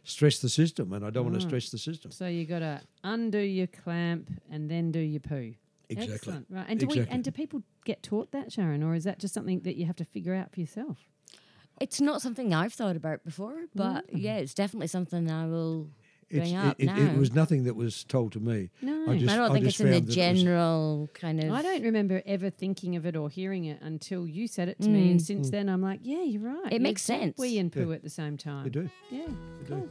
system, and I don't want to stress the system. So you got to undo your clamp and then do your poo. Exactly. Excellent. Right. And do people get taught that, Sharon, or is that just something that you have to figure out for yourself? It's not something I've thought about before, but it's definitely something I will. It was nothing that was told to me. No, I don't think it's in the general kind of... I don't remember ever thinking of it or hearing it until you said it to me, and since then I'm like, yeah, you're right. It makes sense. Wee and poo at the same time. They do. Yeah, they cool. Do.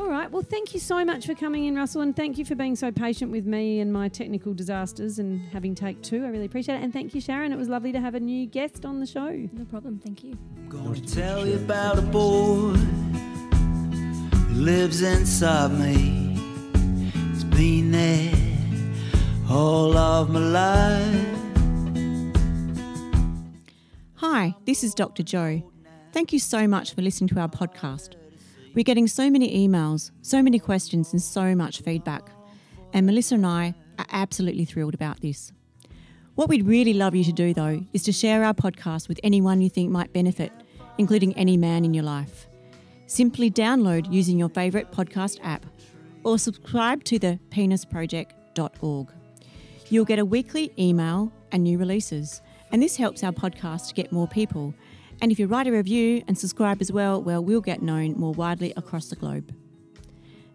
All right, well, thank you so much for coming in, Russell, and thank you for being so patient with me and my technical disasters and having take 2. I really appreciate it. And thank you, Sharon. It was lovely to have a new guest on the show. No problem, thank you. I'm going to tell you about a boy. Lives inside me. It's been there all of my life. Hi, this is Dr. Joe. Thank you so much for listening to our podcast. We're getting so many emails, so many questions, and so much feedback. And Melissa and I are absolutely thrilled about this. What we'd really love you to do, though, is to share our podcast with anyone you think might benefit including any man in your life. Simply download using your favourite podcast app or subscribe to thepenisproject.org. You'll get a weekly email and new releases, and this helps our podcast get more people. And if you write a review and subscribe as well, well, we'll get known more widely across the globe.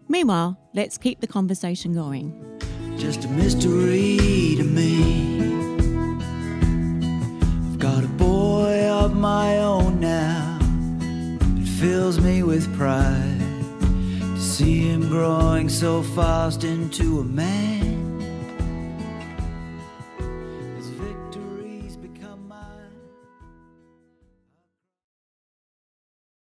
Meanwhile, let's keep the conversation going. Just a mystery to me. I've got a boy of my own now. It fills me with pride to see him growing so fast into a man.